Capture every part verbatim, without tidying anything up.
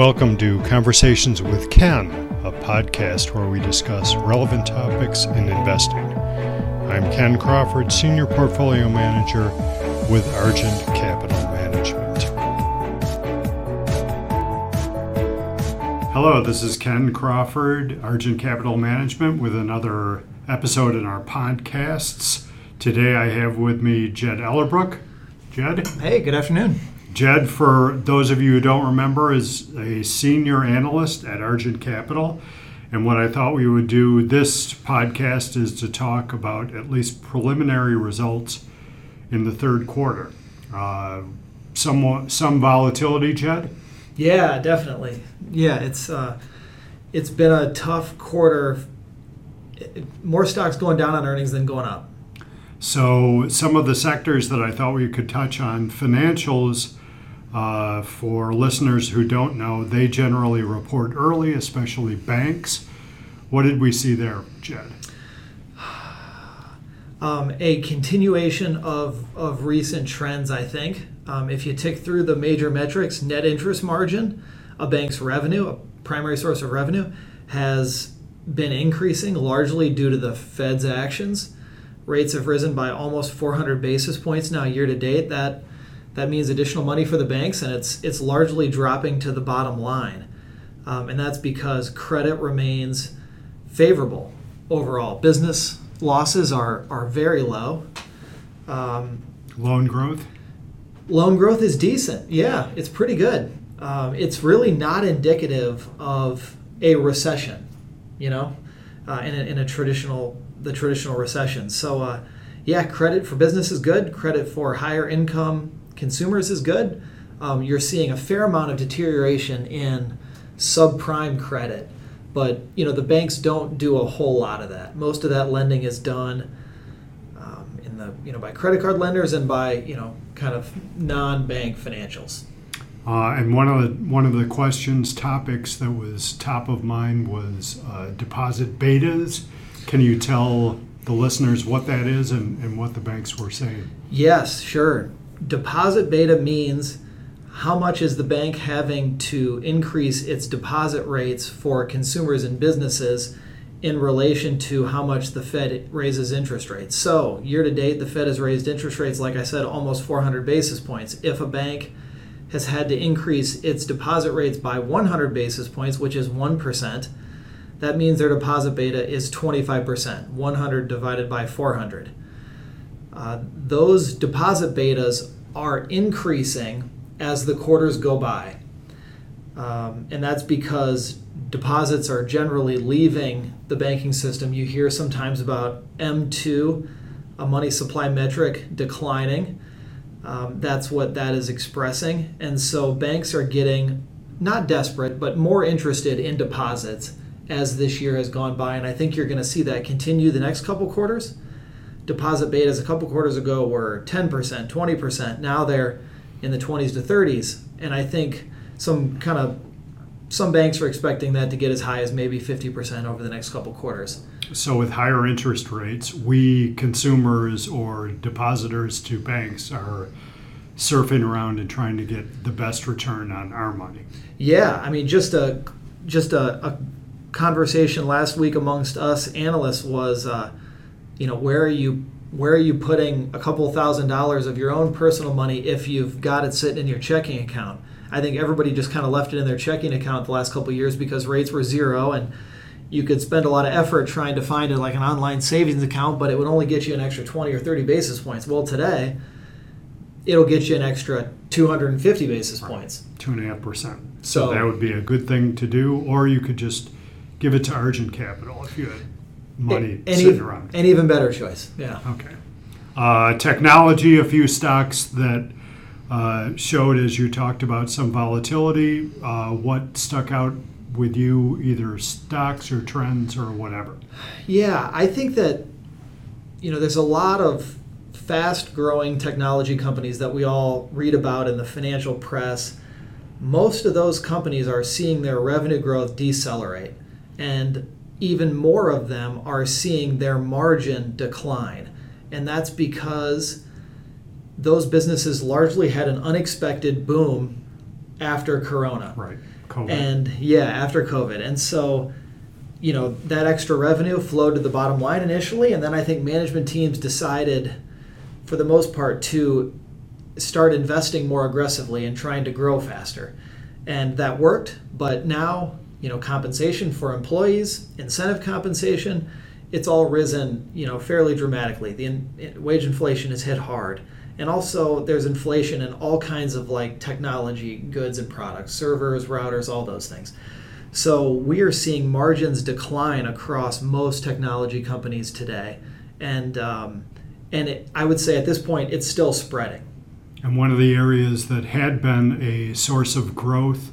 Welcome to Conversations with Ken, a podcast where we discuss relevant topics in investing. I'm Ken Crawford, Senior Portfolio Manager with Argent Capital Management. Hello, this is Ken Crawford, Argent Capital Management, with another episode in our podcasts. Today I have with me Jed Ellerbrook. Jed? Hey, good afternoon. Jed, for those of you who don't remember, is a senior analyst at Argent Capital. And what I thought we would do this podcast is to talk about at least preliminary results in the third quarter. Uh, some, some volatility, Jed? Yeah, definitely. Yeah, it's uh, it's been a tough quarter. More stocks going down on earnings than going up. So some of the sectors that I thought we could touch on, financials. Uh, for listeners who don't know, they generally report early, especially banks. What did we see there, Jed? Um, a continuation of, of recent trends, I think. Um, if you tick through the major metrics, net interest margin, a bank's revenue, a primary source of revenue, has been increasing largely due to the Fed's actions. Rates have risen by almost four hundred basis points now year to date. That That means additional money for the banks, and it's it's largely dropping to the bottom line. Um, and that's because credit remains favorable overall. Business losses are, are very low. Um, loan growth? Loan growth is decent. Yeah, it's pretty good. Um, it's really not indicative of a recession, you know, uh, in, a, in a traditional the traditional recession. So, uh, yeah, credit for business is good. Credit for higher income consumers is good. Um, you're seeing a fair amount of deterioration in subprime credit, but you know the banks don't do a whole lot of that. Most of that lending is done um, in the you know by credit card lenders and by you know kind of non-bank financials. Uh, and one of the one of the questions topics that was top of mind was uh, deposit betas. Can you tell the listeners what that is and, and what the banks were saying? Yes, sure. Deposit beta means how much is the bank having to increase its deposit rates for consumers and businesses in relation to how much the Fed raises interest rates. So year to date, the Fed has raised interest rates, like I said, almost four hundred basis points. If a bank has had to increase its deposit rates by one hundred basis points, which is one percent, that means their deposit beta is twenty-five percent, one hundred divided by four hundred. Uh, those deposit betas are increasing as the quarters go by. Um, and that's because deposits are generally leaving the banking system. You hear sometimes about M two, a money supply metric, declining. Um, that's what that is expressing. And so banks are getting not desperate, but more interested in deposits as this year has gone by. And I think you're going to see that continue the next couple quarters. Deposit betas a couple quarters ago were ten percent, twenty percent. Now they're in the twenties to thirties. And I think some kind of some banks are expecting that to get as high as maybe fifty percent over the next couple quarters. So with higher interest rates, we consumers or depositors to banks are surfing around and trying to get the best return on our money. Yeah, I mean just a just a, a conversation last week amongst us analysts was uh, You know, where are you where are you putting a couple thousand dollars of your own personal money if you've got it sitting in your checking account? I think everybody just kind of left it in their checking account the last couple of years because rates were zero and you could spend a lot of effort trying to find it like an online savings account, but it would only get you an extra twenty or thirty basis points. Well, today, it'll get you an extra two hundred fifty basis points. Two and a half percent. So, so that would be a good thing to do, or you could just give it to Argent Capital if you had money and sitting around. An even better choice, yeah. Okay. Uh, technology, a few stocks that uh, showed, as you talked about, some volatility. Uh, what stuck out with you, either stocks or trends or whatever? Yeah, I think that, you know, there's a lot of fast-growing technology companies that we all read about in the financial press. Most of those companies are seeing their revenue growth decelerate, and even more of them are seeing their margin decline. And that's because those businesses largely had an unexpected boom after Corona. Right. COVID. And yeah, after COVID. And so, you know, that extra revenue flowed to the bottom line initially, and then I think management teams decided, for the most part, to start investing more aggressively and trying to grow faster. And that worked, but now, you know, compensation for employees, incentive compensation, it's all risen, you know, fairly dramatically. The in, wage inflation has hit hard. And also there's inflation in all kinds of like technology, goods and products, servers, routers, all those things. So we are seeing margins decline across most technology companies today. And um, and it, I would say at this point, it's still spreading. And one of the areas that had been a source of growth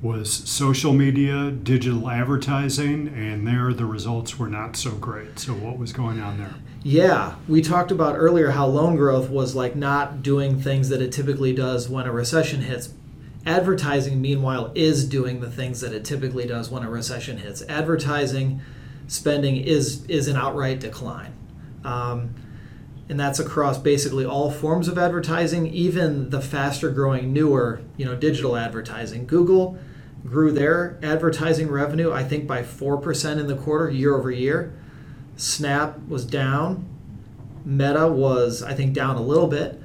was social media, digital advertising, and there the results were not so great. So what was going on there? Yeah, we talked about earlier how loan growth was like not doing things that it typically does when a recession hits. Advertising, meanwhile, is doing the things that it typically does when a recession hits. Advertising spending is is an outright decline. Um, And that's across basically all forms of advertising, even the faster growing, newer, you know, digital advertising. Google grew their advertising revenue, I think, by four percent in the quarter, year over year. Snap was down. Meta was, I think, down a little bit.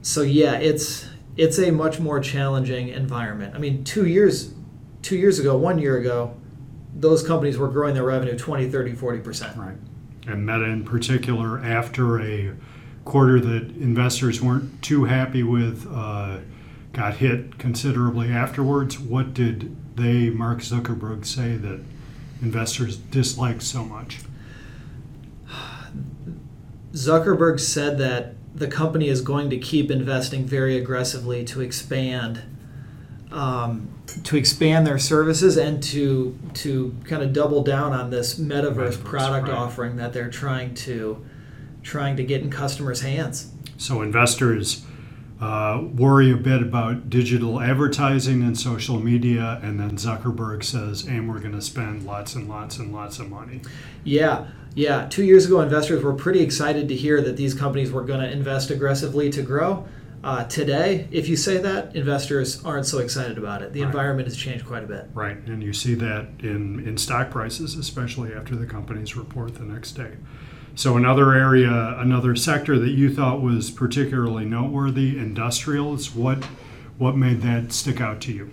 So yeah, it's it's a much more challenging environment. I mean, two years, two years ago, one year ago, those companies were growing their revenue twenty, thirty, forty percent. Right. And Meta in particular, after a quarter that investors weren't too happy with, uh, got hit considerably afterwards. What did they, Mark Zuckerberg, say that investors disliked so much? Zuckerberg said that the company is going to keep investing very aggressively to expand Um, to expand their services and to to kind of double down on this metaverse, metaverse product right. offering that they're trying to trying to get in customers' hands. So investors uh, worry a bit about digital advertising and social media, and then Zuckerberg says, and we're going to spend lots and lots and lots of money. Yeah, yeah. Two years ago, investors were pretty excited to hear that these companies were going to invest aggressively to grow. Uh, today, if you say that, investors aren't so excited about it. The right. environment has changed quite a bit. Right, and you see that in, in stock prices, especially after the companies report the next day. So another area, another sector that you thought was particularly noteworthy, industrials. What what made that stick out to you?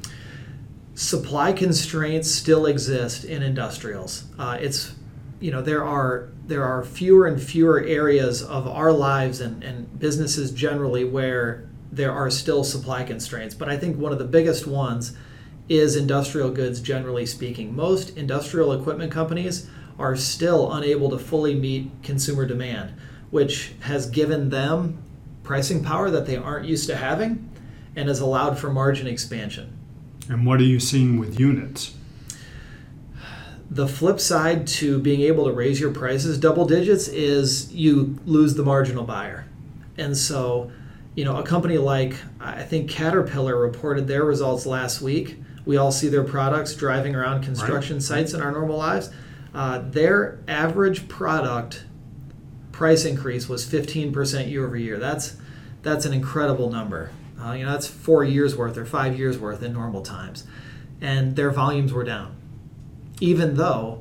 Supply constraints still exist in industrials. Uh, it's you know there are there are fewer and fewer areas of our lives and, and businesses generally where there are still supply constraints. But I think one of the biggest ones is industrial goods, generally speaking. Most industrial equipment companies are still unable to fully meet consumer demand, which has given them pricing power that they aren't used to having and has allowed for margin expansion. And what are you seeing with units? The flip side to being able to raise your prices double digits is you lose the marginal buyer. And so, you know, a company like, I think Caterpillar reported their results last week. We all see their products driving around construction right. sites in our normal lives. Uh, their average product price increase was fifteen percent year over year. That's that's an incredible number. Uh, you know, that's four years worth or five years worth in normal times. And their volumes were down, even though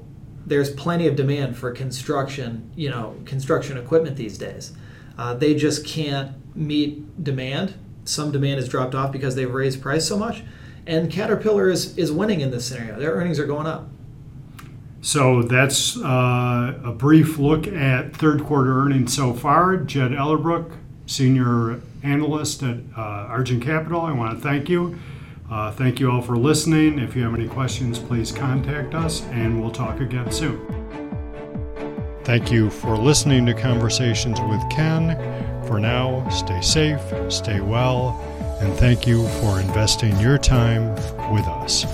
there's plenty of demand for construction, you know, construction equipment these days. Uh, they just can't meet demand. Some demand has dropped off because they've raised price so much. And Caterpillar is, is winning in this scenario. Their earnings are going up. So that's uh, a brief look at third quarter earnings so far. Jed Ellerbrook, Senior Analyst at uh, Argent Capital, I want to thank you. Uh, thank you all for listening. If you have any questions, please contact us, and we'll talk again soon. Thank you for listening to Conversations with Ken. For now, stay safe, stay well, and thank you for investing your time with us.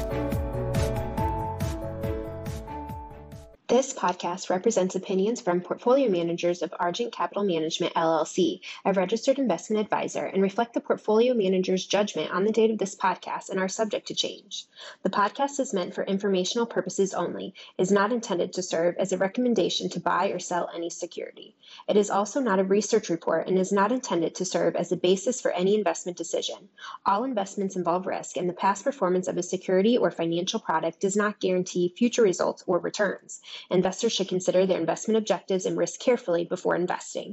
This podcast represents opinions from portfolio managers of Argent Capital Management, L L C, a registered investment advisor, and reflect the portfolio manager's judgment on the date of this podcast and are subject to change. The podcast is meant for informational purposes only, is not intended to serve as a recommendation to buy or sell any security. It is also not a research report and is not intended to serve as a basis for any investment decision. All investments involve risk, and the past performance of a security or financial product does not guarantee future results or returns. Investors should consider their investment objectives and risk carefully before investing.